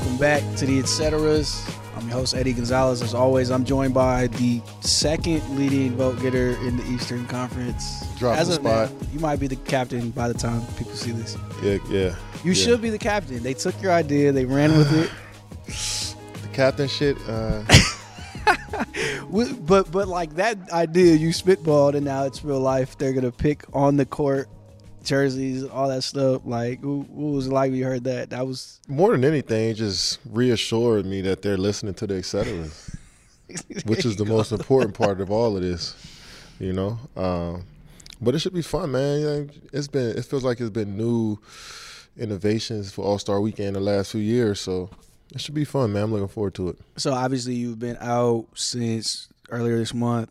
Welcome back to the Etceteras. I'm your host, Eddie Gonzalez. As always, I'm joined by the second leading vote-getter in the Eastern Conference. As of now, you might be the captain by the time people see this. Yeah. You should be the captain. They took your idea. They ran with it. The captain shit. But like that idea you spitballed, and now it's real life. They're going to pick on the court. Jerseys, all that stuff. Like, what was it like when you heard that? That was more than anything, it just reassured me that they're listening to the Etceteras, which is the most important part of all of this, you know. But it should be fun, man. It feels like it's been new innovations for All Star Weekend the last few years, so it should be fun, man. I'm looking forward to it. So obviously, you've been out since earlier this month,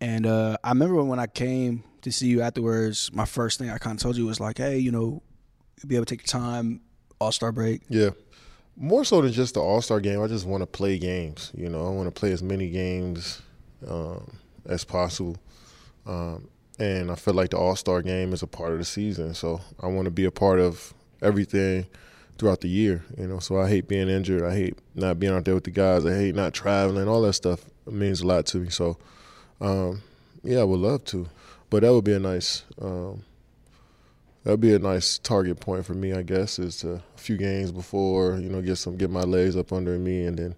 and I remember when I came to see you afterwards, my first thing I kind of told you was like, hey, you know, you'll be able to take your time, All-Star break. Yeah. More so than just the All-Star game, I just want to play games, you know. I want to play as many games as possible. And I feel like the All-Star game is a part of the season, so I want to be a part of everything throughout the year, you know. So I hate being injured. I hate not being out there with the guys. I hate not traveling. All that stuff means a lot to me. So, yeah, I would love to. But that would be a nice, that'd be a nice target point for me, I guess, is to a few games before, you know, get my legs up under me, and then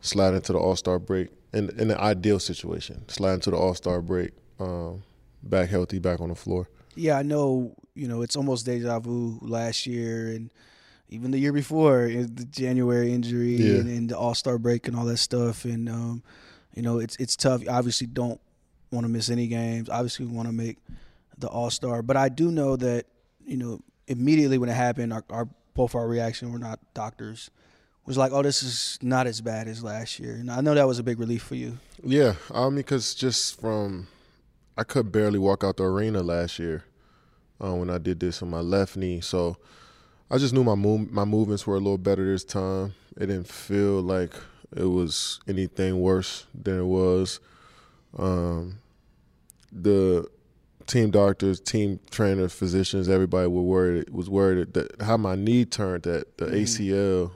slide into the All-Star break in the ideal situation. Slide into the All-Star break, back healthy, back on the floor. Yeah, I know. You know, it's almost deja vu last year and even the year before, the January injury and the All-Star break and all that stuff. And you know, it's tough. You obviously don't want to miss any games. Obviously, we want to make the All-Star. But I do know that, you know, immediately when it happened, our reaction, we're not doctors, was like, oh, this is not as bad as last year. And I know that was a big relief for you. Yeah, I mean, because just from – I could barely walk out the arena last year when I did this on my left knee. So I just knew my movements were a little better this time. It didn't feel like it was anything worse than it was. The team doctors, team trainers, physicians, everybody was worried that how my knee turned, that the ACL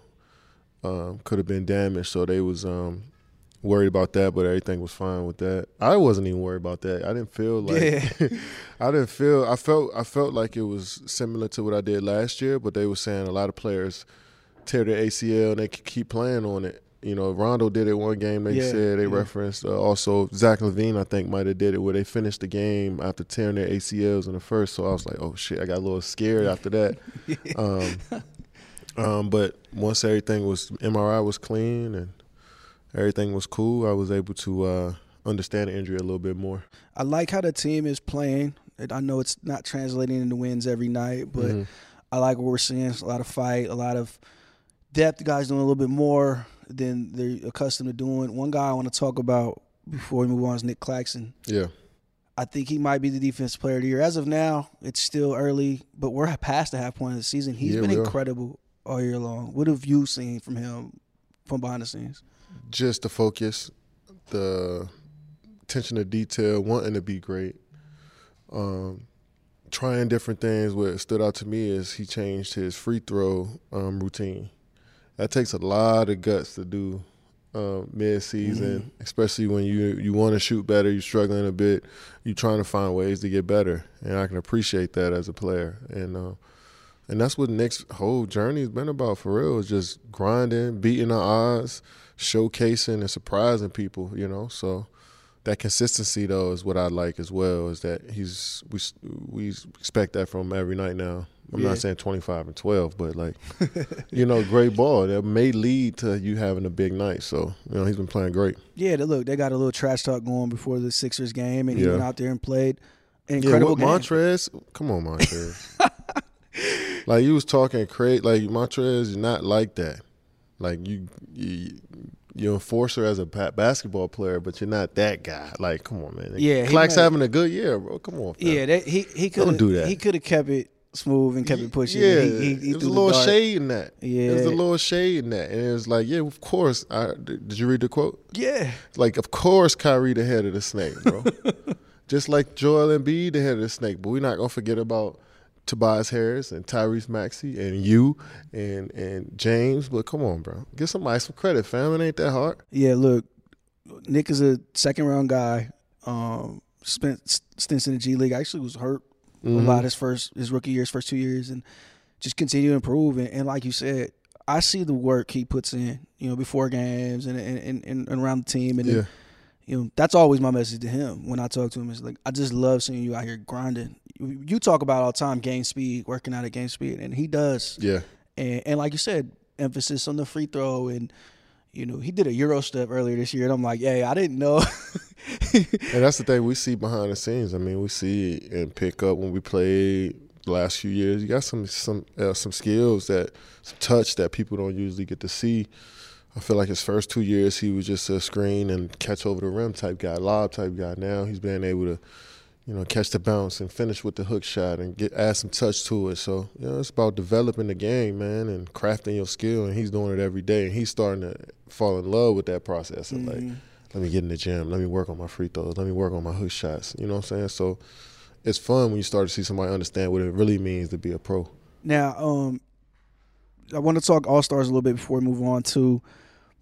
could have been damaged. So they was worried about that, but everything was fine with that. I wasn't even worried about that. I didn't feel like I felt like it was similar to what I did last year, but they were saying a lot of players tear their ACL and they could keep playing on it. You know, Rondo did it one game. They said they referenced also Zach LaVine, I think, might have did it where they finished the game after tearing their ACLs in the first. So I was like, oh, shit, I got a little scared after that. But once everything was – MRI was clean and everything was cool, I was able to understand the injury a little bit more. I like how the team is playing. I know it's not translating into wins every night, but I like what we're seeing. It's a lot of fight, a lot of depth. The guys doing a little bit more than they're accustomed to doing. One guy I want to talk about before we move on is Nick Claxton. Yeah. I think he might be the defensive player of the year. As of now, it's still early, but we're past the half point of the season. He's been incredible all year long. What have you seen from him from behind the scenes? Just the focus, the attention to detail, wanting to be great. Trying different things. What stood out to me is he changed his free throw routine. That takes a lot of guts to do mid-season, especially when you want to shoot better, you're struggling a bit, you're trying to find ways to get better. And I can appreciate that as a player. And that's what Nick's whole journey has been about for real, is just grinding, beating the odds, showcasing and surprising people, you know. So that consistency, though, is what I like as well, is that we expect that from every night now. I'm not saying 25 and 12, but, like, you know, great ball. That may lead to you having a big night. So, you know, he's been playing great. Yeah, look, they got a little trash talk going before the Sixers game, and he went out there and played an incredible game. Montrez, come on, Montrez. Like, you was talking great. Like, Montrez is not like that. Like, you're an enforcer as a basketball player, but you're not that guy. Like, come on, man. Yeah, Clax having a good year, bro. Come on, fam. Yeah, he could have. Don't do that. He could have kept it smooth and kept it pushing. Yeah, he it was a little shade in that. Yeah, it was a little shade in that, and it was like, yeah, of course. Did you read the quote? Yeah, like, of course, Kyrie the head of the snake, bro. Just like Joel Embiid the head of the snake, but we're not gonna forget about Tobias Harris and Tyrese Maxey and you and James. But come on, bro. Give somebody some credit, fam. It ain't that hard. Yeah, look, Nick is a second-round guy. Spent stints in the G League. I actually was hurt a lot his rookie year, his first 2 years, and just continue to improve. And like you said, I see the work he puts in, you know, before games and around the team. And, then, you know, that's always my message to him when I talk to him. It's like, I just love seeing you out here grinding. You talk about all the time game speed, working out at game speed, and he does. Yeah. And like you said, emphasis on the free throw. And, you know, he did a Euro step earlier this year, and I'm like, hey, I didn't know. And that's the thing we see behind the scenes. I mean, we see and pick up when we played the last few years. You got some skills, that some touch that people don't usually get to see. I feel like his first 2 years he was just a screen and catch over the rim type guy, lob type guy. Now he's been able to, you know, catch the bounce and finish with the hook shot and add some touch to it. So, you know, it's about developing the game, man, and crafting your skill, and he's doing it every day, and he's starting to fall in love with that process. And like, let me get in the gym. Let me work on my free throws. Let me work on my hook shots. You know what I'm saying? So it's fun when you start to see somebody understand what it really means to be a pro. Now, I want to talk All-Stars a little bit before we move on, too,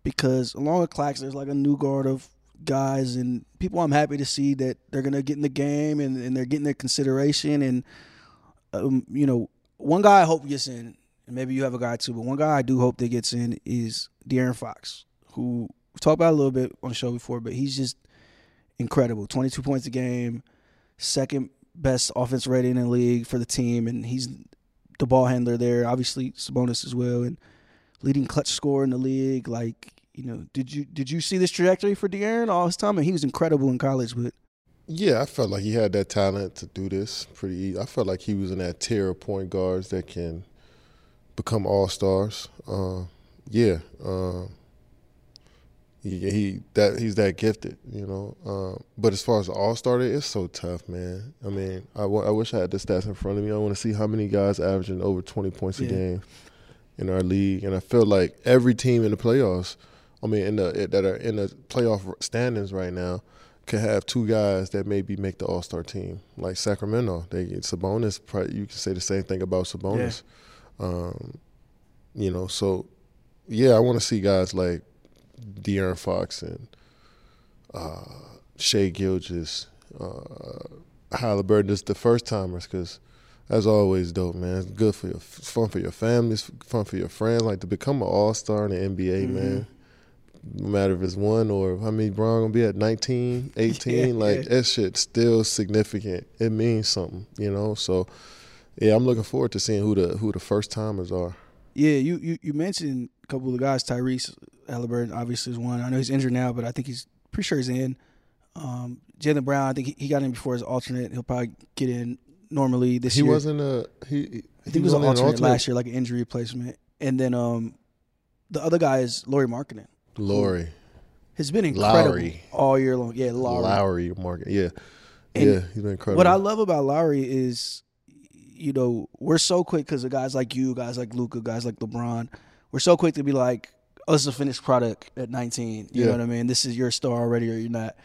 because along with Claxton, there's like a new guard of guys and people I'm happy to see that they're going to get in the game and they're getting their consideration. And, you know, one guy I hope gets in, and maybe you have a guy, too, but one guy I do hope that gets in is De'Aaron Fox, who – we've talked about a little bit on the show before, but he's just incredible. 22 points a game, second best offense rating in the league for the team, and he's the ball handler there. Obviously, Sabonis as well, and leading clutch scorer in the league. Like, you know, did you see this trajectory for De'Aaron all his time? And he was incredible in college, but yeah, I felt like he had that talent to do this pretty easy. I felt like he was in that tier of point guards that can become all-stars. He's that gifted, you know. But as far as the All-Star, it's so tough, man. I mean, I wish I had the stats in front of me. I want to see how many guys averaging over 20 points a game in our league. And I feel like every team in the playoffs, I mean, that are in the playoff standings right now, could have two guys that maybe make the All-Star team. Like Sacramento, Sabonis. Probably, you can say the same thing about Sabonis. Yeah. You know, so yeah, I want to see guys like De'Aaron Fox and Shai Gilgeous, Haliburton, just the first-timers, because that's always dope, man. It's good for it's fun for your family, it's fun for your friends. Like, to become an all-star in the NBA, man, no matter if it's one or how many Bron going to be at, 19, 18, that shit's still significant. It means something, you know? So, yeah, I'm looking forward to seeing who the first-timers are. Yeah, you mentioned a couple of guys. Tyrese Haliburton obviously is one. I know he's injured now, but I think he's pretty sure he's in. Jaylen Brown, I think he got in before his alternate. He'll probably get in normally this year. I think he was an alternate last year, like an injury replacement. And then the other guy is Lauri Markkanen. Lauri has been incredible all year long. Yeah, Lauri Markkanen. Yeah, and he's been incredible. What I love about Lauri is, you know, we're so quick because of guys like you, guys like Luka, guys like LeBron. We're so quick to be like, oh, this is a finished product at 19. You know what I mean? This is your star already or you're not.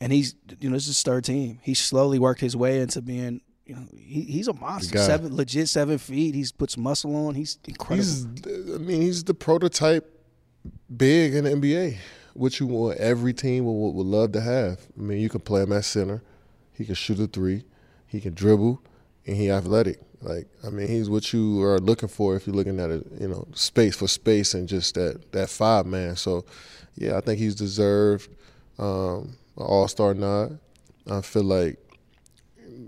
And he's, you know, this is his third team. He slowly worked his way into being, you know, he's a monster. Legit 7 feet. He puts muscle on. He's incredible. He's the prototype big in the NBA, which you want every team would love to have. I mean, you can play him at center. He can shoot a three. He can dribble. And he's athletic. Like, I mean, he's what you are looking for if you're looking at a, you know, space and just that five man. So, yeah, I think he's deserved an all-star nod. I feel like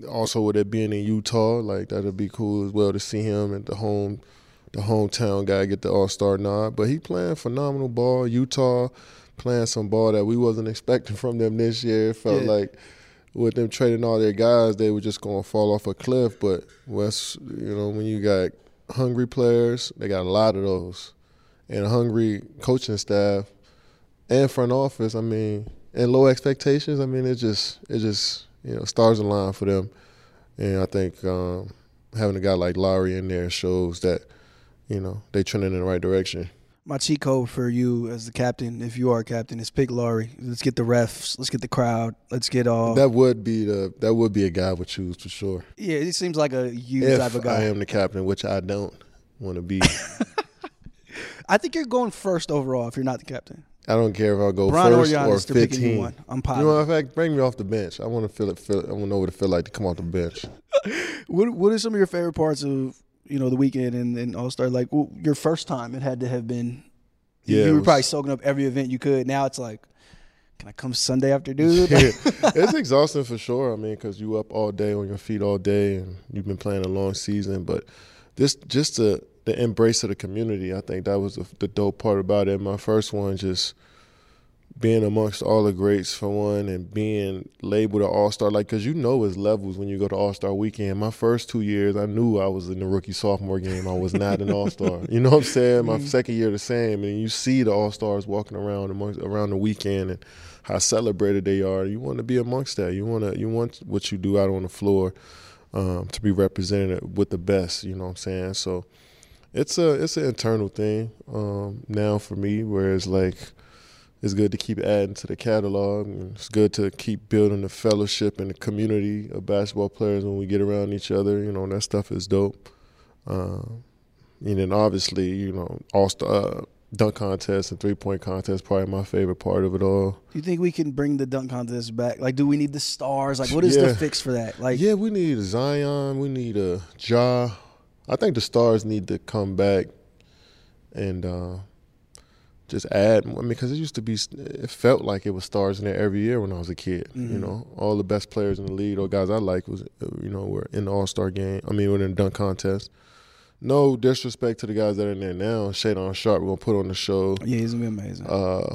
also with it being in Utah, like that'll be cool as well to see him at the hometown guy get the all-star nod. But he playing phenomenal ball. Utah playing some ball that we wasn't expecting from them this year. It felt like, with them trading all their guys, they were just going to fall off a cliff. But, you know, when you got hungry players, they got a lot of those. And a hungry coaching staff and front office, I mean, and low expectations, I mean, it just you know, stars align for them. And I think having a guy like Lauri in there shows that, you know, they're trending in the right direction. my cheat code for you as the captain, if you are a captain, is pick Lauri. Let's get the refs. Let's get the crowd. Let's get all. That would be a guy I would choose for sure. Yeah, it seems like a you type of guy. I am the captain, which I don't want to be. I think you're going first overall if you're not the captain. I don't care if I go first or 15. I'm positive. You know, in fact, bring me off the bench. I want to I want to know what it feels like to come off the bench. What are some of your favorite parts of, you know, the weekend and All-Star? Like, well, your first time, it had to have been, you were probably soaking up every event you could. Now it's like, can I come Sunday after dude? Yeah. It's exhausting for sure. I mean, because you up all day, on your feet all day, and you've been playing a long season. But this just the embrace of the community, I think that was the dope part about it. My first one, just being amongst all the greats for one, and being labeled an all-star, like, because you know it's levels when you go to all-star weekend. My first 2 years, I knew I was in the rookie-sophomore game. I was not an all-star. You know what I'm saying? My second year, the same. And you see the all-stars walking around the weekend and how celebrated they are. You want to be amongst that. You want what you do out on the floor to be represented with the best, you know what I'm saying? So it's an internal thing now for me, where it's like, it's good to keep adding to the catalog. It's good to keep building the fellowship and the community of basketball players when we get around each other. You know, that stuff is dope. And then obviously, you know, all-star dunk contest and three-point contest, probably my favorite part of it all. You think we can bring the dunk contest back? Like, do we need the stars? Like, what is the fix for that? Like, yeah, we need a Zion. We need a Ja. I think the stars need to come back and just add, I mean, because it felt like it was stars in there every year when I was a kid. Mm-hmm. You know, all the best players in the league, or guys I like, were in the All-Star game. I mean, were in the dunk contest. No disrespect to the guys that are in there now. Shadon Sharp, we're gonna put on the show. Yeah, he's gonna be amazing.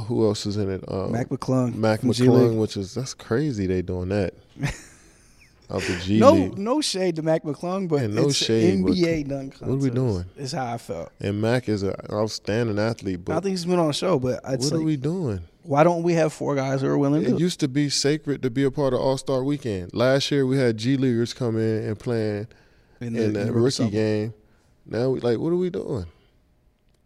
Who else is in it? Mac McClung. Mac McClung, that's crazy. They doing that. Out the G League. No shade to Mac McClung, but it's an NBA dunk contest. What are we doing? It's how I felt. And Mac is an outstanding athlete. But I think he's been on the show, but what are we doing? Why don't we have four guys who are willing to do it? It used to be sacred to be a part of All-Star Weekend. Last year we had G Leaguers come in and playing in that rookie game. Now we like, what are we doing?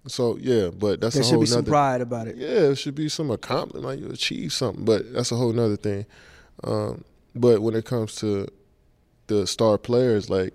So, yeah, but that's a whole nother. There should be some pride about it. Yeah, it should be some accomplishment, like you achieve something, but that's a whole nother thing. But when it comes to the star players, like,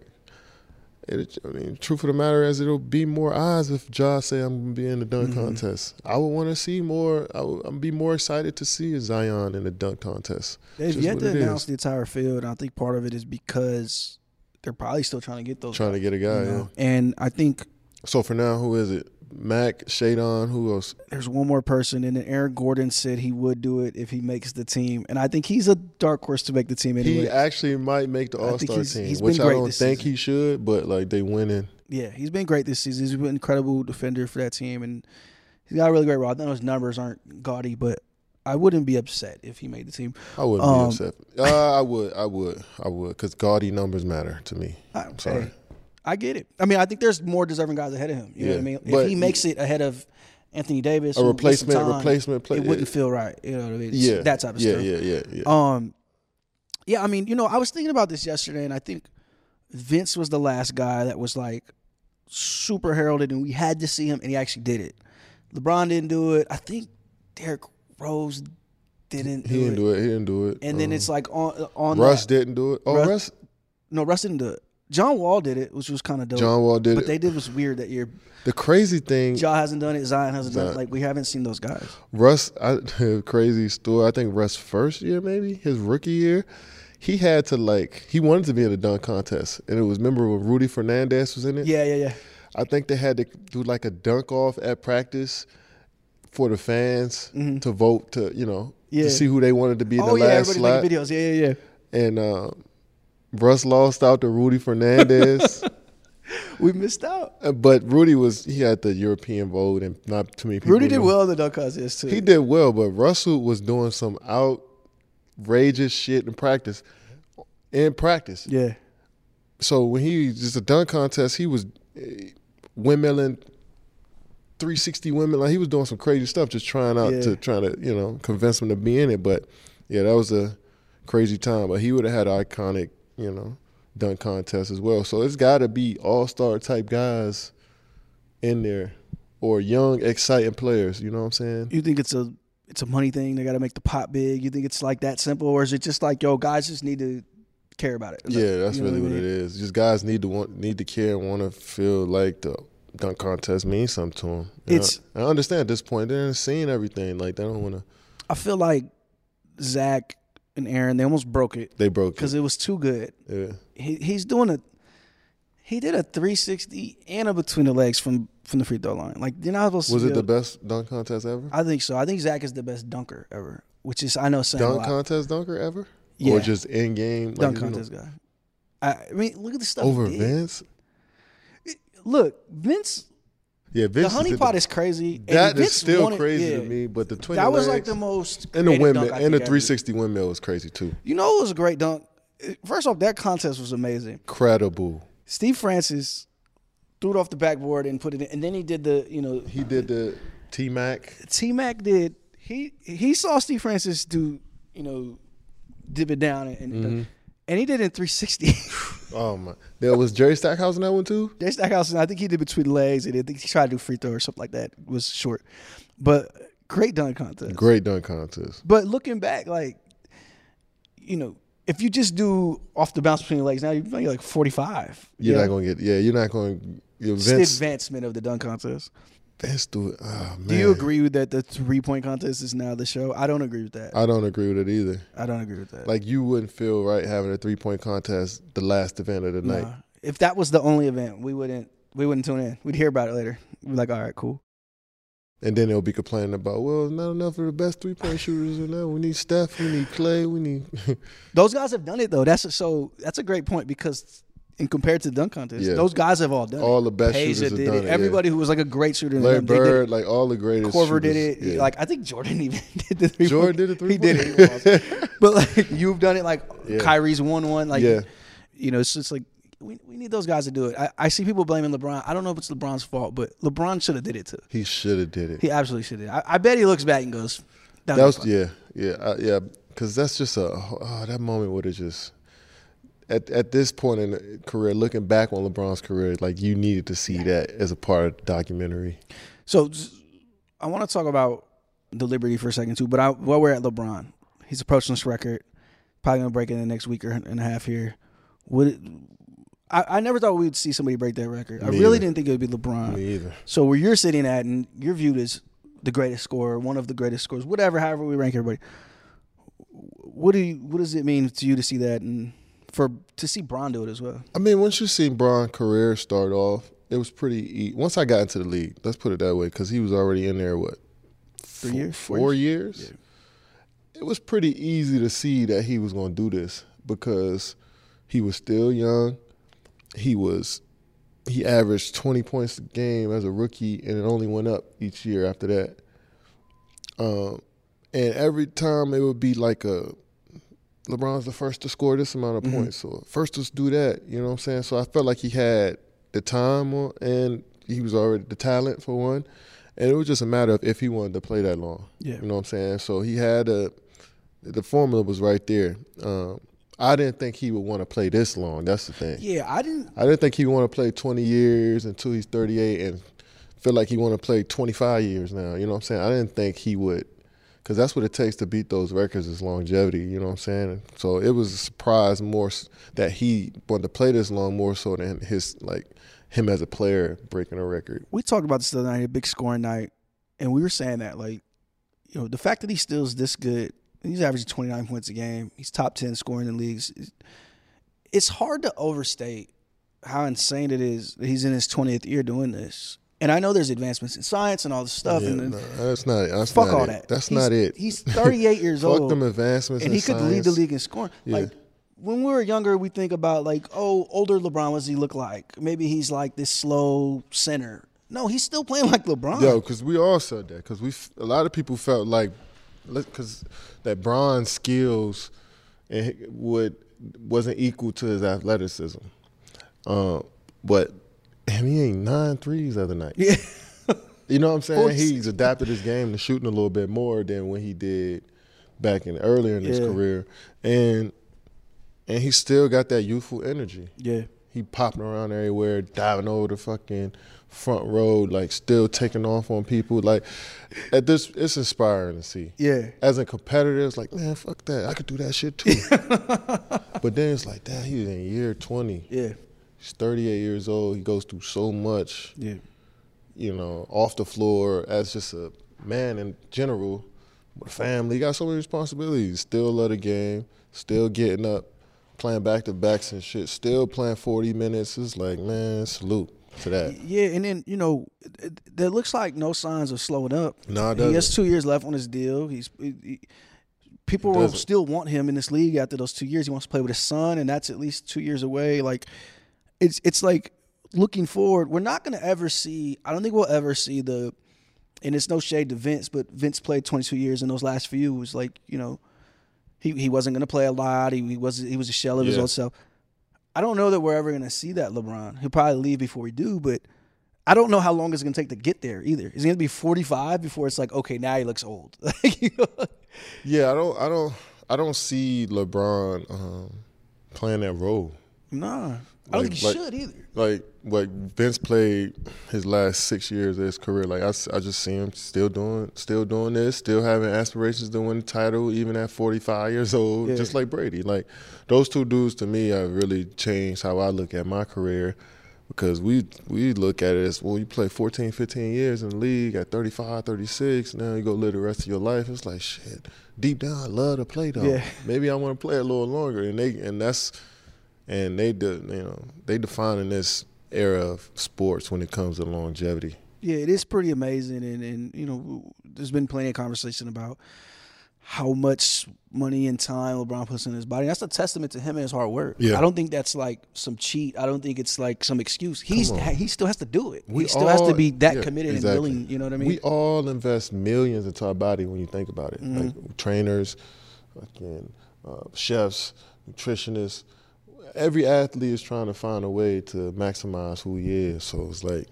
I mean, truth of the matter is, it'll be more eyes if Ja say I'm gonna be in the dunk contest. I would want to see more. I'm be more excited to see Zion in the dunk contest. They've yet to announce the entire field. I think part of it is because they're probably still trying to get those. Trying to get a guy, you know? Yeah. And I think so. For now, who is it? Mac, Shadon, who else? There's one more person, and then Aaron Gordon said he would do it if he makes the team. And I think he's a dark horse to make the team anyway. He actually might make the All-Star team, which I don't think he should, but, like, they winning. Yeah, he's been great this season. He's been an incredible defender for that team, and he's got a really great role. I know his numbers aren't gaudy, but I wouldn't be upset if he made the team. I wouldn't be upset. I would, because gaudy numbers matter to me. I'm sorry. Hey. I get it. I mean, I think there's more deserving guys ahead of him. You know what I mean? If he makes it ahead of Anthony Davis, a replacement player, it wouldn't feel right. You know what I mean? Yeah, that type of stuff. Yeah. I mean, you know, I was thinking about this yesterday, and I think Vince was the last guy that was like super heralded, and we had to see him, and he actually did it. LeBron didn't do it. I think Derrick Rose didn't. He didn't do it. And then it's like on Russ didn't do it. Oh, Russ. No, Russ didn't do it. John Wall did it, which was kind of dope. John Wall did it. But they did was weird that year. The crazy thing. Ja hasn't done it. Zion hasn't done it. Like, we haven't seen those guys. Russ, crazy story. I think Russ' first year, maybe, his rookie year, he had to, like, he wanted to be in a dunk contest. And it was, remember when Rudy Fernandez was in it? Yeah. I think they had to do, like, a dunk off at practice for the fans to vote to, you know, to see who they wanted to be in the last slot. Oh, yeah, everybody's making videos. Yeah. And, Russ lost out to Rudy Fernandez. We missed out. But Rudy he had the European vote, and not too many people. Rudy did well in the dunk contest, too. He did well, but Russell was doing some outrageous shit in practice. Yeah. So when he just a dunk contest, he was windmilling, 360 windmill. Like, he was doing some crazy stuff, just trying to, you know, convince him to be in it. But, yeah, that was a crazy time. But he would have had an iconic, you know, dunk contest as well. So it's got to be all-star type guys in there or young, exciting players. You know what I'm saying? You think it's a money thing? They got to make the pot big. You think it's like that simple, or is it just like, yo, guys just need to care about it? Yeah, that's really what it is. Just guys need to care and want to feel like the dunk contest means something to them. I understand at this point they haven't seen everything. Like they don't want to. I feel like Zach and Aaron, they almost broke it. They broke it because it was too good. Yeah, he's doing a. He did a 360 and a between the legs from the free throw line. Like you're not supposed to. Was it the best dunk contest ever? I think so. I think Zach is the best dunker ever, which is dunk contest dunker ever. Yeah. Or just in game dunk contest guy. I mean, look at the stuff over Vince. Look, Vince. Yeah, Vince. The honeypot is crazy. That is still crazy to me. But the twin that was like the most and the windmill and the 360 windmill was crazy too. You know, it was a great dunk. First off, that contest was amazing. Incredible. Steve Francis threw it off the backboard and put it in, and then he did the, you know. He did the T-Mac. T-Mac did. He saw Steve Francis do, you know, dip it down, and he did it in 360. Oh, my. There was Jerry Stackhouse in that one, too? Jerry Stackhouse, I think he did between the legs, and I think he tried to do free throw or something like that. It was short. But great dunk contest. Great dunk contest. But looking back, like, you know, if you just do off the bounce between your legs now, you're like 45. You're not going to get – yeah, you're not going to – it's the advancement of the dunk contest. Vince do it. Oh, man. Do you agree with that the three-point contest is now the show? I don't agree with that. I don't agree with it either. I don't agree with that. Like, you wouldn't feel right having a three-point contest the last event of the night. If that was the only event, we wouldn't tune in. We'd hear about it later. We'd be like, all right, cool. And then they'll be complaining about, well, it's not enough of the best three-point shooters in there. We need Steph, we need Clay, we need. Those guys have done it, though. That's a great point because compared to dunk contest, those guys have all done it. All the best shooters have done it. Everybody who was like a great shooter. Larry Bird, like all the greatest Corver shooters. Did it. Yeah. Like I think Jordan even did the three-point. Jordan did the three-point. He did it. But like you've done it like Kyrie's 1-1. Like, you know, it's just like we need those guys to do it. I see people blaming LeBron. I don't know if it's LeBron's fault, but LeBron should have did it too. He should have did it. He absolutely should have. I bet he looks back and goes, because that's just that moment would have just at this point in the career, looking back on LeBron's career, like you needed to see that as a part of the documentary. So I want to talk about the Liberty for a second too, but while we're at LeBron, he's approaching this record, probably gonna break it in the next week or and a half here. I never thought we'd see somebody break that record. I really didn't think it would be LeBron. Me either. So where you're sitting at and you're viewed as the greatest scorer, one of the greatest scorers, whatever, however we rank everybody, what does it mean to you to see that and to see Bron do it as well? I mean, once you see Bron's career start off, it was pretty – once I got into the league, let's put it that way, because he was already in there, what, 3 years? 4 years? Yeah. It was pretty easy to see that he was going to do this because he was still young. He averaged 20 points a game as a rookie, and it only went up each year after that. And every time it would be like LeBron's the first to score this amount of points, so first to do that, you know what I'm saying? So I felt like he had the time and he was already the talent for one, and it was just a matter of if he wanted to play that long. Yeah. You know what I'm saying? So he had the formula was right there. I didn't think he would want to play this long. That's the thing. Yeah, I didn't think he would want to play 20 years until he's 38 and feel like he want to play 25 years now. You know what I'm saying? I didn't think he would, because that's what it takes to beat those records is longevity. You know what I'm saying? So it was a surprise more that he wanted to play this long more so than him as a player breaking a record. We talked about this the other night, a big scoring night, and we were saying that, like, you know, the fact that he still is this good. He's averaging 29 points a game. He's top 10 scoring in leagues. It's hard to overstate how insane it is that he's in his 20th year doing this. And I know there's advancements in science and all this stuff. Yeah, and that's not it. That's fuck not all it. That. That's he's, not it. He's 38 years old. Fuck them advancements in science. And he could lead the league in scoring. Yeah. Like, when we were younger, we think about, like, oh, older LeBron, what does he look like? Maybe he's like this slow center. No, he's still playing like LeBron. Yo, because we all said that. Because a lot of people felt like, because that Bron's skills wasn't equal to his athleticism. But he ain't 9 threes the other night. Yeah. You know what I'm saying? He's adapted his game to shooting a little bit more than when he did back earlier in his career. And he still got that youthful energy. Yeah. He popping around everywhere, diving over the fucking front row, like still taking off on people. Like, at this, it's inspiring to see. Yeah. As a competitor, it's like, man, fuck that. I could do that shit too. But then it's like, damn, he's in year 20. Yeah. He's 38 years old. He goes through so much. Yeah. You know, off the floor, as just a man in general, with a family, he got so many responsibilities. Still love the game. Still getting up, playing back-to-backs and shit. Still playing 40 minutes. It's like, man, salute to that. Yeah, and then, you know, there looks like no signs of slowing up. No, it doesn't. He has 2 years left on his deal. People will still want him in this league after those 2 years. He wants to play with his son, and that's at least 2 years away. Like, it's like, looking forward, we're not going to ever see, I don't think we'll ever see the, and it's no shade to Vince, but Vince played 22 years, and those last few was like, you know, he wasn't going to play a lot. He was a shell of his old self. I don't know that we're ever going to see that LeBron. He'll probably leave before we do, but I don't know how long it's going to take to get there either. Is he going to be 45 before it's like, okay, now he looks old? You know? Yeah, I don't see LeBron playing that role. Nah. I don't think he should either. Like Vince played his last 6 years of his career. Like I just see him still doing this, still having aspirations to win the title, even at 45 years old, just like Brady. Like those two dudes to me have really changed how I look at my career, because we look at it as, well, you play 14, 15 years in the league at 35, 36, now you go live the rest of your life. It's like, shit, deep down I love to play though. Yeah. Maybe I want to play a little longer, and they defining this era of sports when it comes to longevity. Yeah, it is pretty amazing, and you know, there's been plenty of conversation about how much money and time LeBron puts in his body. That's a testament to him and his hard work. Yeah. I don't think that's like some cheat. I don't think it's like some excuse. He still has to do it. He still has to be that committed and willing, you know what I mean? We all invest millions into our body when you think about it. Mm-hmm. Like trainers, chefs, nutritionists. Every athlete is trying to find a way to maximize who he is. So it's like,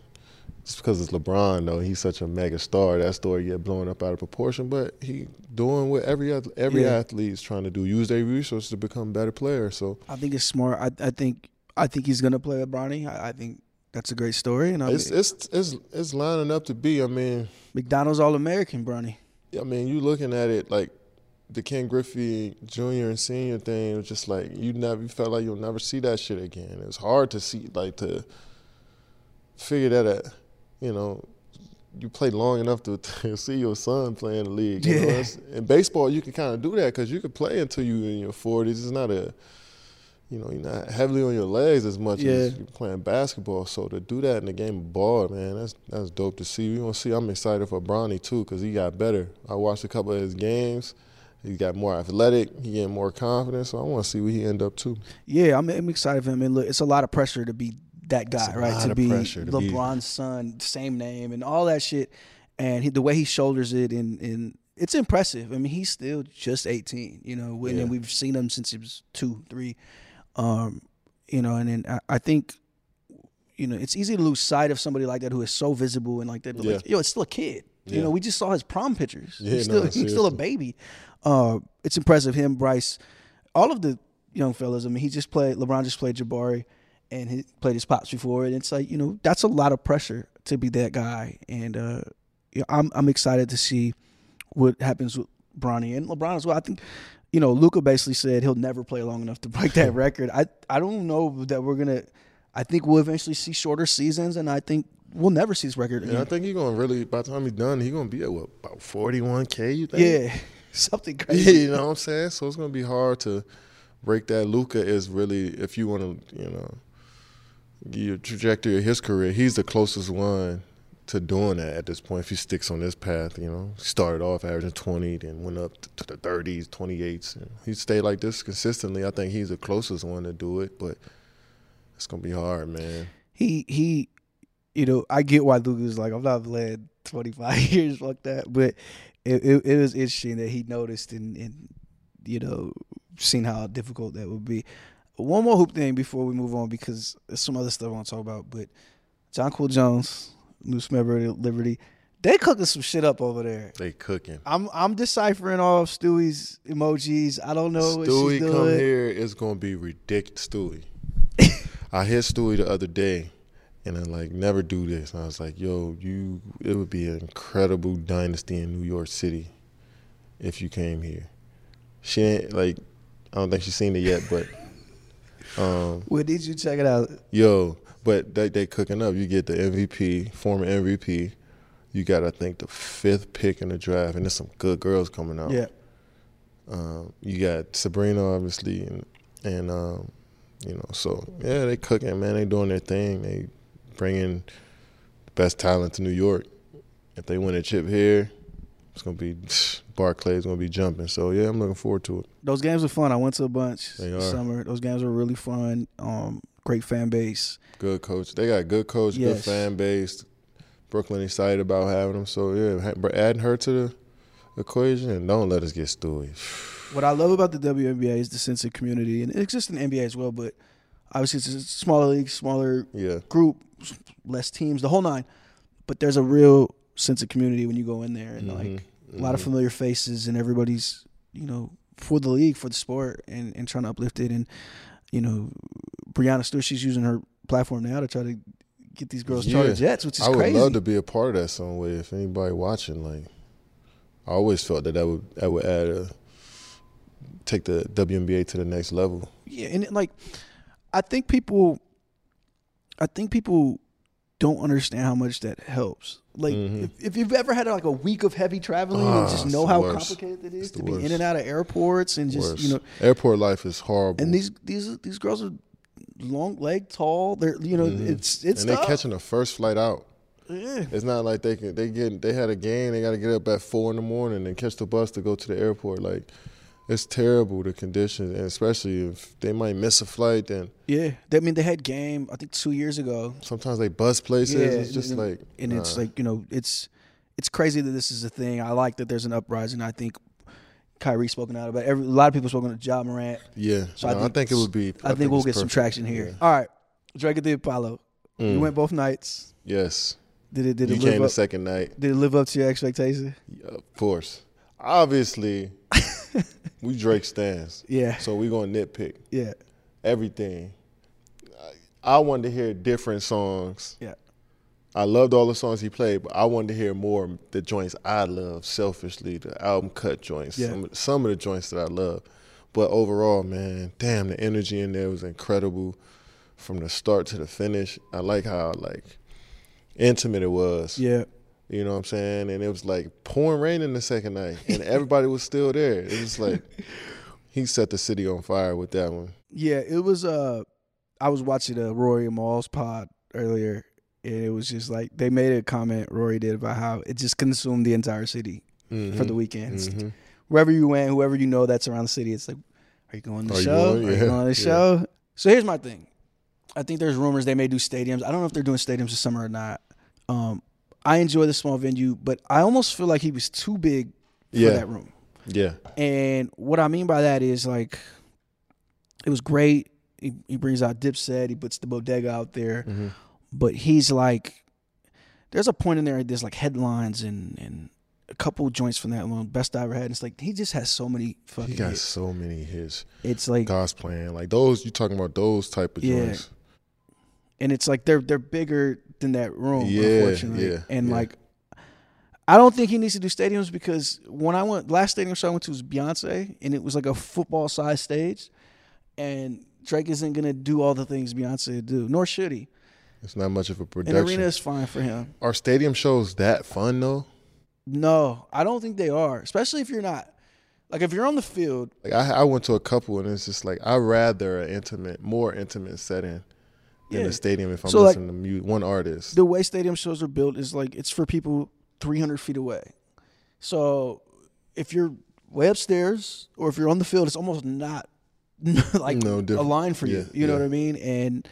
just because it's LeBron, though, he's such a mega star, that story get blown up out of proportion. But he doing what every athlete is trying to do, use their resources to become better players. So I think it's smart. I think he's gonna play with Bronny. I think that's a great story. And it's lining up to be. I mean, McDonald's All-American Bronny. I mean, you looking at it like. The Ken Griffey Jr. and Senior thing was just like you felt like you'll never see that shit again. It was hard to see, like to figure that out. You know, you play long enough to see your son play in the league. You know? In baseball, you can kind of do that because you can play until you in your 40s. It's not you're not heavily on your legs as much as you're playing basketball. So to do that in the game of ball, man, that's dope to see. We're gonna see. I'm excited for Bronny too because he got better. I watched a couple of his games. He got more athletic. He getting more confidence. So I want to see where he end up too. Yeah, I'm excited for him. And look, it's a lot of pressure to be that guy, right? To be LeBron's son, same name, and all that shit. And the way he shoulders it, and it's impressive. I mean, he's still just 18, you know. And then we've seen him since he was 2, 3, you know. And then I think, you know, it's easy to lose sight of somebody like that who is so visible and like that. But like, yo, it's still a kid. You know, we just saw his prom pictures. Yeah, he's still a baby. It's impressive. Him, Bryce, all of the young fellas. I mean, LeBron just played Jabari, and he played his pops before. And it's like, you know, that's a lot of pressure to be that guy. And you know, I'm excited to see what happens with Bronny and LeBron as well. I think, you know, Luka basically said he'll never play long enough to break that record. I don't know that we're gonna. I think we'll eventually see shorter seasons, and I think. We'll never see his record again. Yeah, I think he's going to really, by the time he's done, he's going to be at, what, about 41K, you think? Yeah, something crazy. Yeah, you know what I'm saying? So it's going to be hard to break that. Luka is really, if you want to, you know, your trajectory of his career, he's the closest one to doing that at this point if he sticks on this path, you know. He started off averaging 20, then went up to the 30s, 28s. You know. He stayed like this consistently. I think he's the closest one to do it, but it's going to be hard, man. He you know, I get why Luka was like, I'm not led 25 years, fuck that. But it was interesting that he noticed and, you know, seen how difficult that would be. One more hoop thing before we move on because there's some other stuff I want to talk about. But Jonquil Jones, new member of Liberty, they cooking some shit up over there. They cooking. I'm deciphering all of Stewie's emojis. I don't know what she's doing. Stewie, come here. It's going to be ridiculous, Stewie. I hit Stewie the other day, and I'm like, never do this. And I was like, yo, it would be an incredible dynasty in New York City if you came here. She ain't, like, I don't think she's seen it yet, but. Well, did you check it out? Yo, but they cooking up. You get the MVP, former MVP. You got, I think, the 5th pick in the draft, and there's some good girls coming out. Yeah. You got Sabrina, obviously, and you know, so yeah, they cooking, man. They doing their thing. They bringing the best talent to New York. If they win a chip here, it's gonna be Barclays gonna be jumping. So yeah, I'm looking forward to it. Those games are fun. I went to a bunch this summer. Those games were really fun. Great fan base. Good coach. They got good coach. Yes. Good fan base. Brooklyn excited about having them. So yeah, adding her to the equation, and don't let us get Stewie. What I love about the WNBA is the sense of community, and it exists in the NBA as well, but obviously it's a smaller league, smaller group, less teams, the whole nine. But there's a real sense of community when you go in there, and like a lot of familiar faces, and everybody's, you know, for the league, for the sport, and trying to uplift it. And, you know, Breanna Stewart, she's using her platform now to try to get these girls charter jets, which is crazy. I would love to be a part of that some way. If anybody watching, like, I always felt that would add a take the WNBA to the next level. Yeah, and like, I think people don't understand how much that helps. Like, if you've ever had like a week of heavy traveling and just know how complicated it is to be in and out of airports and just you know, airport life is horrible. And these girls are long leg, tall. They're it's and they're catching the first flight out. Yeah. It's not like they had a game. They got to get up at 4 a.m. and catch the bus to go to the airport. Like, it's terrible, the conditions, and especially if they might miss a flight. Then I mean, they had game I think 2 years ago. Sometimes they bus places. Yeah, it's just it's like, you know, it's crazy that this is a thing. I like that there's an uprising. I think Kyrie spoken out about. A lot of people spoken to Ja Morant. Yeah, so I think it would be. I think we'll get perfect. Some traction here. Yeah. All right, Drake at the Apollo. You went both nights. Yes. Did it you live came up, the second night. Did it live up to your expectation? Yeah, of course. Obviously, we Drake stans. Yeah. So we're going to nitpick. Yeah. Everything. I wanted to hear different songs. Yeah. I loved all the songs he played, but I wanted to hear more of the joints I love, selfishly, the album cut joints, some of the joints that I love. But overall, man, damn, the energy in there was incredible from the start to the finish. I like how, like, intimate it was. Yeah. You know what I'm saying? And it was like pouring rain in the second night, and everybody was still there. It was like he set the city on fire with that one. Yeah, it was I was watching Rory and Maul's pod earlier, and it was just like they made a comment Rory did about how it just consumed the entire city for the weekends. Wherever you went, whoever you know that's around the city, it's like, are you going to the show? Are you going to the show? So here's my thing. I think there's rumors they may do stadiums. I don't know if they're doing stadiums this summer or not. I enjoy the small venue, but I almost feel like he was too big for that room. Yeah. And what I mean by that is, like, it was great. He brings out Dipset. He puts the bodega out there. But he's like, there's a point in there, there's like headlines and a couple joints from that one, best I ever had. And it's like, he just has so many fucking hits. He got so many hits. It's like. God's plan. Like those, you talking about those type of joints. And it's like they're bigger than that room, unfortunately. Yeah, and like, I don't think he needs to do stadiums because when I went last stadium show I went to was Beyonce, and it was like a football sized stage, and Drake isn't gonna do all the things Beyonce do, nor should he. It's not much of a production. An arena is fine for him. Are stadium shows that fun though? No, I don't think they are, especially if you're not. Like, if you're on the field, like I went to a couple, and it's just like I rather an intimate, more intimate setting. In the stadium, if I'm listening like, to one artist. The way stadium shows are built is like it's for people 300 feet away. So if you're way upstairs or if you're on the field, it's almost not like a line for you. You know what I mean? And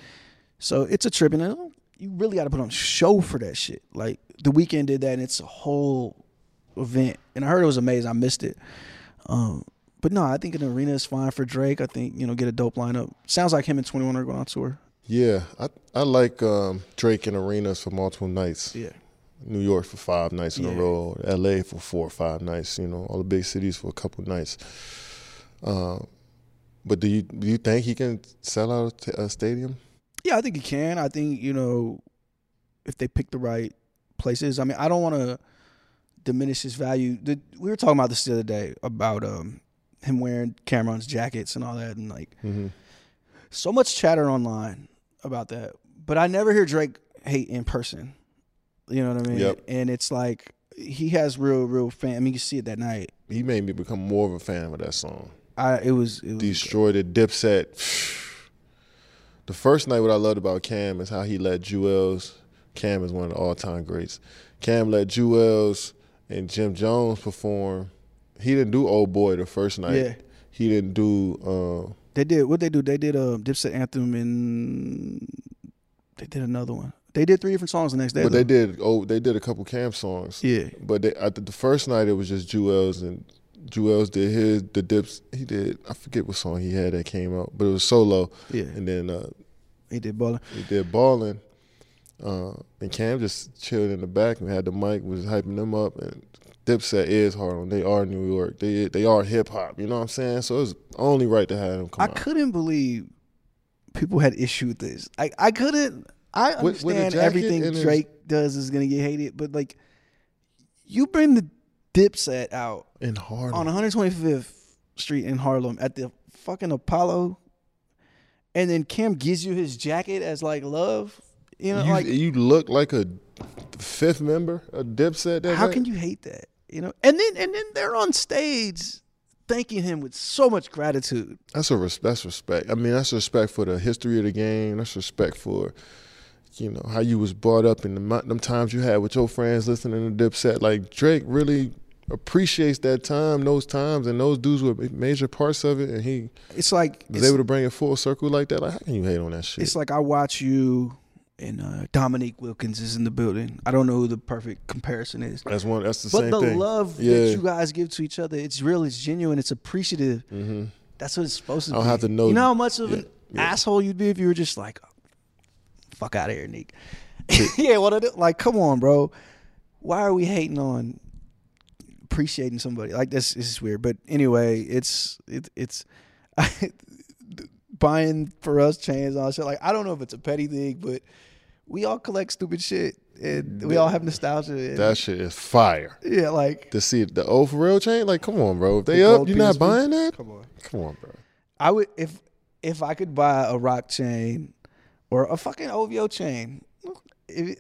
so it's a trip. And you really got to put on a show for that shit. Like, The Weeknd did that, and it's a whole event. And I heard it was amazing. I missed it. But no, I think an arena is fine for Drake. I think, you know, get a dope lineup. Sounds like him and 21 are going on tour. Yeah, I like Drake in arenas for multiple nights. Yeah, New York for 5 nights in a row, L.A. for 4 or 5 nights. You know, all the big cities for a couple nights. But do you think he can sell out a stadium? Yeah, I think he can. I think, you know, if they pick the right places. I mean, I don't want to diminish his value. We were talking about this the other day about him wearing Cameron's jackets and all that, and like so much chatter online about that. But I never hear Drake hate in person. You know what I mean? Yep. And it's like he has real fan. I mean, you see it that night. He made me become more of a fan of that song. It was destroyed it. Dipset. The first night, what I loved about Cam is how he let Jewels. Cam is one of the all-time greats. Cam let Jewels and Jim Jones perform. He didn't do Old Boy the first night. Yeah. He didn't do. They did a Dipset anthem and they did another one. They did three different songs the next day. But they did a couple Cam songs. Yeah. But the first night it was just Jewels, and Jewels did the dips. He did, I forget what song he had that came out, but it was solo. Yeah. And then he did Ballin'. And Cam just chilled in the back and had the mic, was hyping them up. And Dipset is Harlem. They are New York. They are hip hop. You know what I'm saying? So it's only right to have them come out. I couldn't believe people had issue with this. I couldn't. I understand everything Drake does is gonna get hated, but like, you bring the Dipset out in Harlem on 125th Street in Harlem at the fucking Apollo, and then Cam gives you his jacket as like love. You know, you look like a fifth member of Dipset. How can you hate that? You know, and then they're on stage thanking him with so much gratitude. That's respect. I mean, that's respect for the history of the game. That's respect for, you know, how you was brought up and them times you had with your friends listening to Dipset. Like, Drake really appreciates that time, those times, and those dudes were major parts of it, and he was able to bring it full circle like that. Like, how can you hate on that shit? It's like I watch you and Dominique Wilkins is in the building. I don't know who the perfect comparison is. That's the same thing. But the love that you guys give to each other, it's real, it's genuine, it's appreciative. Mm-hmm. That's what it's supposed to be. I don't have to know. You know how much of an asshole you'd be if you were just like, fuck out of here, Nick. Yeah, like, come on, bro. Why are we hating on appreciating somebody? Like, this is weird. But anyway, it's buying for us chains, all shit. Like, I don't know if it's a petty thing, but we all collect stupid shit, and we all have nostalgia. And that shit is fire. Yeah, like to see the old for real chain. Like, come on, bro. If they up, you're not buying that. Come on, bro. I would if I could buy a rock chain. Or a fucking OVO chain.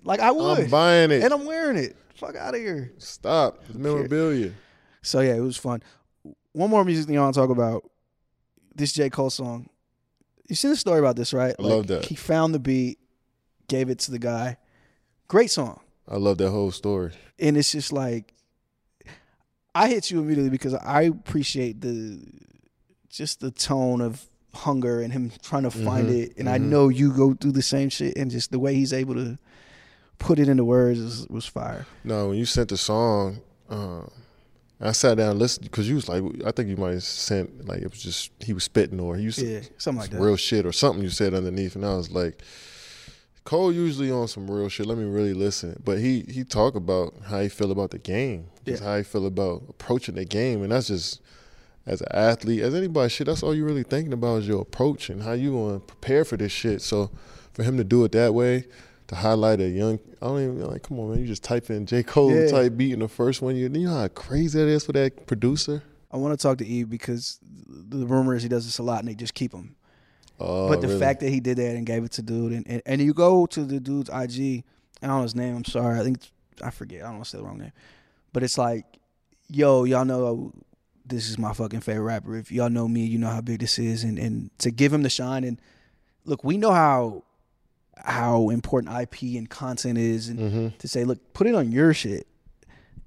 Like, I would. I'm buying it. And I'm wearing it. Fuck out of here. Stop. It's memorabilia. So, yeah, it was fun. One more music thing I want to talk about. This J. Cole song. You see the story about this, right? I love that. He found the beat, gave it to the guy. Great song. I love that whole story. And it's just like, I hit you immediately because I appreciate the tone of hunger and him trying to find it, and I know you go through the same shit, and just the way he's able to put it into words was fire. No, when you sent the song, I sat down and listened because you was like, I think you might have sent, like, it was just he was spitting, or he was something like that, real shit or something you said underneath, and I was like, Cole usually on some real shit. Let me really listen. But he talk about how he feel about the game, just how he feel about approaching the game, and that's just, as an athlete, as anybody, shit, that's all you're really thinking about is your approach and how you going to prepare for this shit. So for him to do it that way, to highlight a young, I don't even, like, come on, man, you just type in J. Cole type beat in the first one. You know how crazy that is for that producer? I want to talk to Eve because the rumor is he does this a lot and they just keep him. But the fact that he did that and gave it to dude, and you go to the dude's IG, I don't know his name, I'm sorry, I think, I forget, I don't want to say the wrong name. But it's like, yo, y'all know, this is my fucking favorite rapper. If y'all know me, you know how big this is. And to give him the shine. And look, we know how important IP and content is. And to say, look, put it on your shit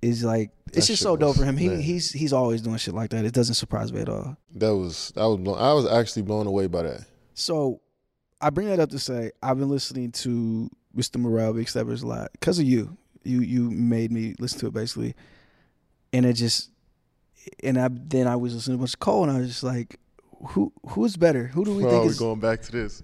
is like, it's just so dope for him. He's always doing shit like that. It doesn't surprise me at all. I was actually blown away by that. So I bring that up to say, I've been listening to Mr. Morale, Big Steppers a lot because of you. You made me listen to it basically. And it just... And then I was listening to a bunch of Cole, and I was just like, "Who's better? Who do we think is?" We're going back to this.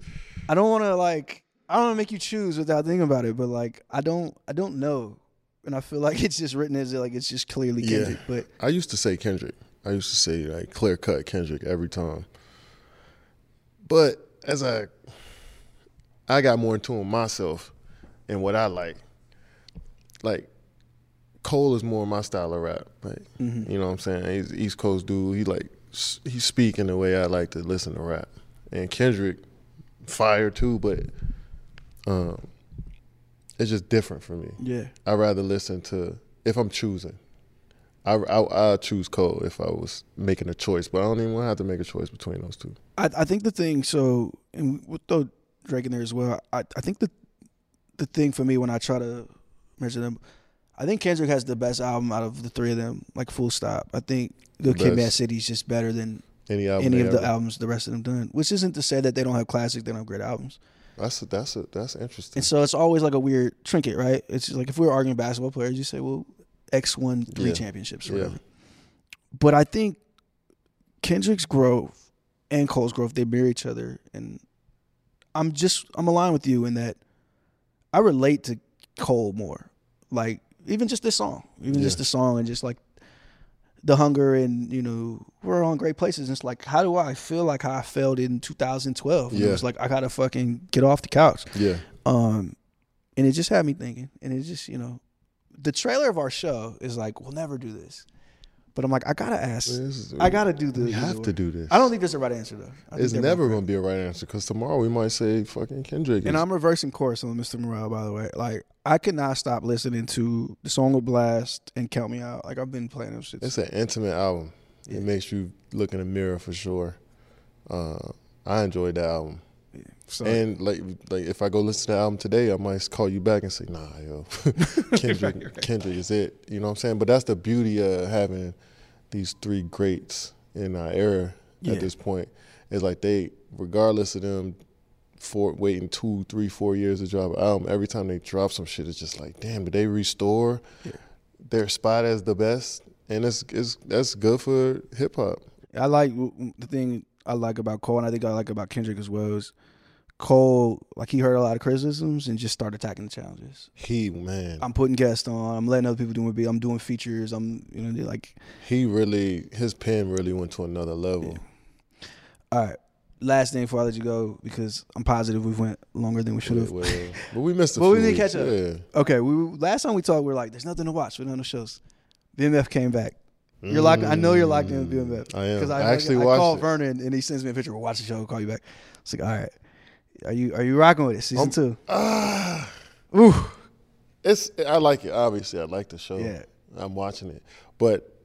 I don't want to make you choose without thinking about it, but like, I don't know, and I feel like it's just written as like it's just clearly Kendrick. But I used to say Kendrick. I used to say like clear cut Kendrick every time. But as I I got more in tune myself and what I like. Like, Cole is more my style of rap. Like, mm-hmm. You know what I'm saying? He's an East Coast dude. He like he speak in the way I like to listen to rap. And Kendrick, fire too, but it's just different for me. Yeah, I rather listen to if I'm choosing. I choose Cole if I was making a choice, but I don't even want to have to make a choice between those two. I think the thing and we'll throw Drake in there as well. I think the thing for me when I try to measure them. I think Kendrick has the best album out of the three of them, like full stop. I think Lil Kid, Mad City is just better than any of the albums the rest of them done, which isn't to say that they don't have classics, they don't have great albums. That's interesting. And so it's always like a weird trinket, right? It's just like if we were arguing basketball players, you say, well, X won 3 championships or whatever. Yeah. But I think Kendrick's growth and Cole's growth, they mirror each other. And I'm aligned with you in that I relate to Cole more. Like, even just this song. Just the song and just, like, the hunger and, you know, we're on great places. And it's like, how do I feel like how I felt in 2012? Yeah. It was like, I got to fucking get off the couch. Yeah. And it just had me thinking. And it just, you know, the trailer of our show is like, we'll never do this. But I'm like, I got to ask. I got to do this. We have to do this. I don't think there's a right answer, though. It's never going to be a right answer because tomorrow we might say fucking Kendrick. And I'm reversing course on Mr. Morale, by the way. Like, I could not stop listening to the song with Blast and Count Me Out. Like, I've been playing them shit. It's an intimate album. Yeah. It makes you look in the mirror for sure. I enjoyed that album. Yeah. So, and, like if I go listen to the album today, I might call you back and say, nah, yo, Kendrick is it. You know what I'm saying? But that's the beauty of having these three greats in our era at this point. It's like they, regardless of them waiting 2, 3, 4 years to drop an album, every time they drop some shit, it's just like, damn, did they restore their spot as the best? And that's good for hip-hop. I like the thing I like about Cole, and I think I like about Kendrick as well, is Cole, like, he heard a lot of criticisms and just started attacking the challenges. I'm putting guests on. I'm letting other people do what I'm doing features. I'm, you know, like. His pen really went to another level. Yeah. All right. Last thing before I let you go, because I'm positive we went longer than we should have. Well, but we missed a few. But we didn't catch up. Yeah. Okay. Last time we talked, we were like, there's nothing to watch. We don't have no shows. BMF came back. You're locked. I know you're locked in with BMF. I am. I called Vernon and he sends me a picture. We'll watch the show. We'll call you back. It's like, all right. Are you rocking with it? Season 2. I like it. Obviously, I like the show. Yeah. I'm watching it, but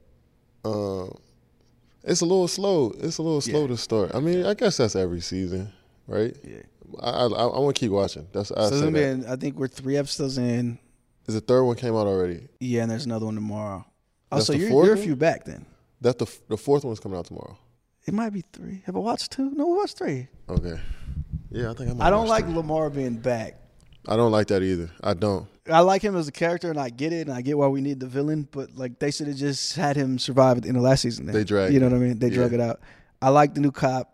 it's a little slow. It's a little slow to start. I mean, I guess that's every season, right? Yeah. I want to keep watching. I think we're 3 episodes in. Is the third one came out already? Yeah, and there's another one tomorrow. Oh, so you're a few back then. That's the fourth one's coming out tomorrow. It might be 3. Have I watched 2? No, we watched 3. Okay. Yeah, I think I might. I don't like Lamar being back. I don't like that either. I don't. I like him as a character, and I get it, and I get why we need the villain, but like they should have just had him survive at the end of last season. They dragged. You know what I mean? They drug it out. I like the new cop.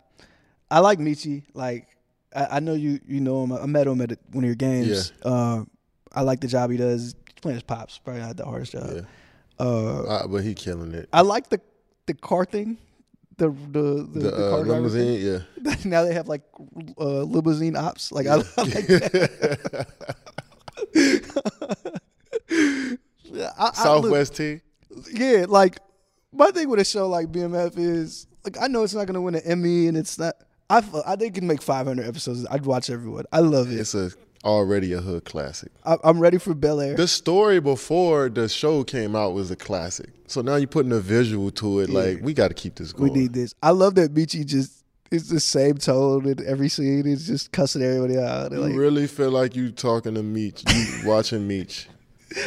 I like Michi. Like I know you know him. I met him at one of your games. Yeah. I like the job he does. He's playing his pops. Probably not the hardest job. Yeah. But he killing it. I like the car thing. The car limousine, driver thing. Yeah. Now they have like limousine ops. Like I like that. Southwest T. Yeah, like my thing with a show like BMF is like I know it's not gonna win an Emmy, and it's not. I think it can make 500 episodes. I'd watch everyone. I love it. It's already a hood classic. I'm ready for Bel Air. The story before the show came out was a classic. So now you're putting a visual to it. Yeah. Like, we got to keep this going. We need this. I love that Michi just is the same tone in every scene. It's just cussing everybody out. You really feel like you talking to Meech. You watching Meech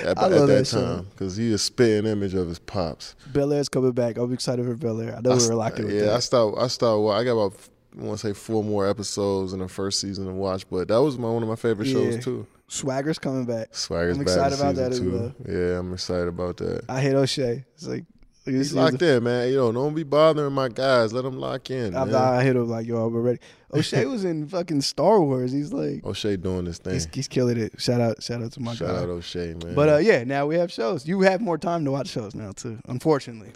at that time. Because he is spitting image of his pops. Bel Air's coming back. I'm excited for Bel Air. I know we're locking with that. Yeah, I got about... I want to say 4 more episodes in the first season to watch, but that was one of my favorite shows too. Swagger's coming back. I'm excited about that as well. Yeah, I'm excited about that. I hate O'Shea. It's like he's locked in, man. Yo, don't be bothering my guys. Let them lock in. I hit him like, yo, I'm ready. O'Shea was in fucking Star Wars. He's like O'Shea doing this thing. He's killing it. Shout out to my guy. Shout out O'Shea, man. But now we have shows. You have more time to watch shows now too. Unfortunately,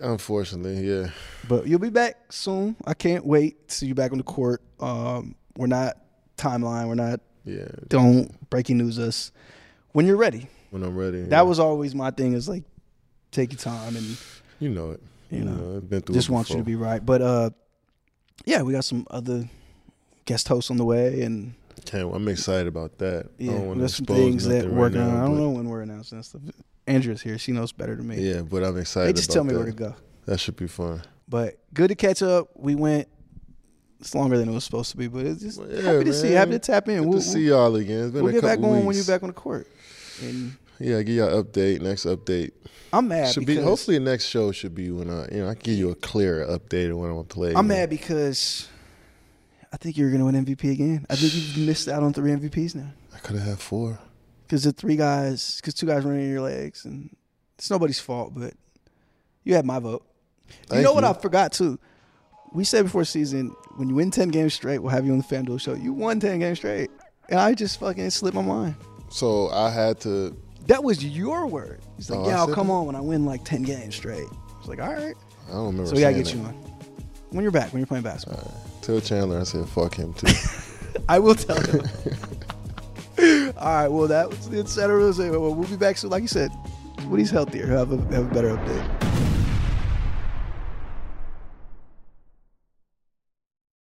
yeah. But you'll be back soon. I can't wait to see you back on the court. We're not timeline. We're not Yeah. Don't breaking news us when you're ready. When I'm ready. That was always my thing, is like, take your time and you know it. You know, I've been through just it want you to be right. But yeah, we got some other guest hosts on the way, and I'm excited about that. Yeah, I don't want to expose things that we're working on. I don't know when we're announcing that stuff. Andrea's here; she knows better than me. Yeah, but I'm excited. They just tell me where to go. That should be fun. But good to catch up. We went. It's longer than it was supposed to be, but it's just happy to see, happy to tap in. We'll see y'all again. We'll get back on when you're back on the court. And yeah, give y'all an update. Next update. I'm mad. Should be hopefully the next show should be when I give you a clearer update of when I'm gonna play. I'm mad because I think you're going to win MVP again. I think you've missed out on 3 MVPs now. I could have had 4. Because the 2 guys running in your legs. And it's nobody's fault, but you had my vote. You know what I forgot, too? We said before season, when you win 10 games straight, we'll have you on the FanDuel show. You won 10 games straight. And I just fucking slipped my mind. So I had to. That was your word. He's like, yeah, I'll come on when I win like 10 games straight. I was like, all right. I don't remember. So we got to get you on. When you're back, when you're playing basketball. All right. Tell Chandler I said fuck him too. I will tell him. All right, well, that was the etc. We'll be back soon. Like you said, when he's healthier, he'll have a better update.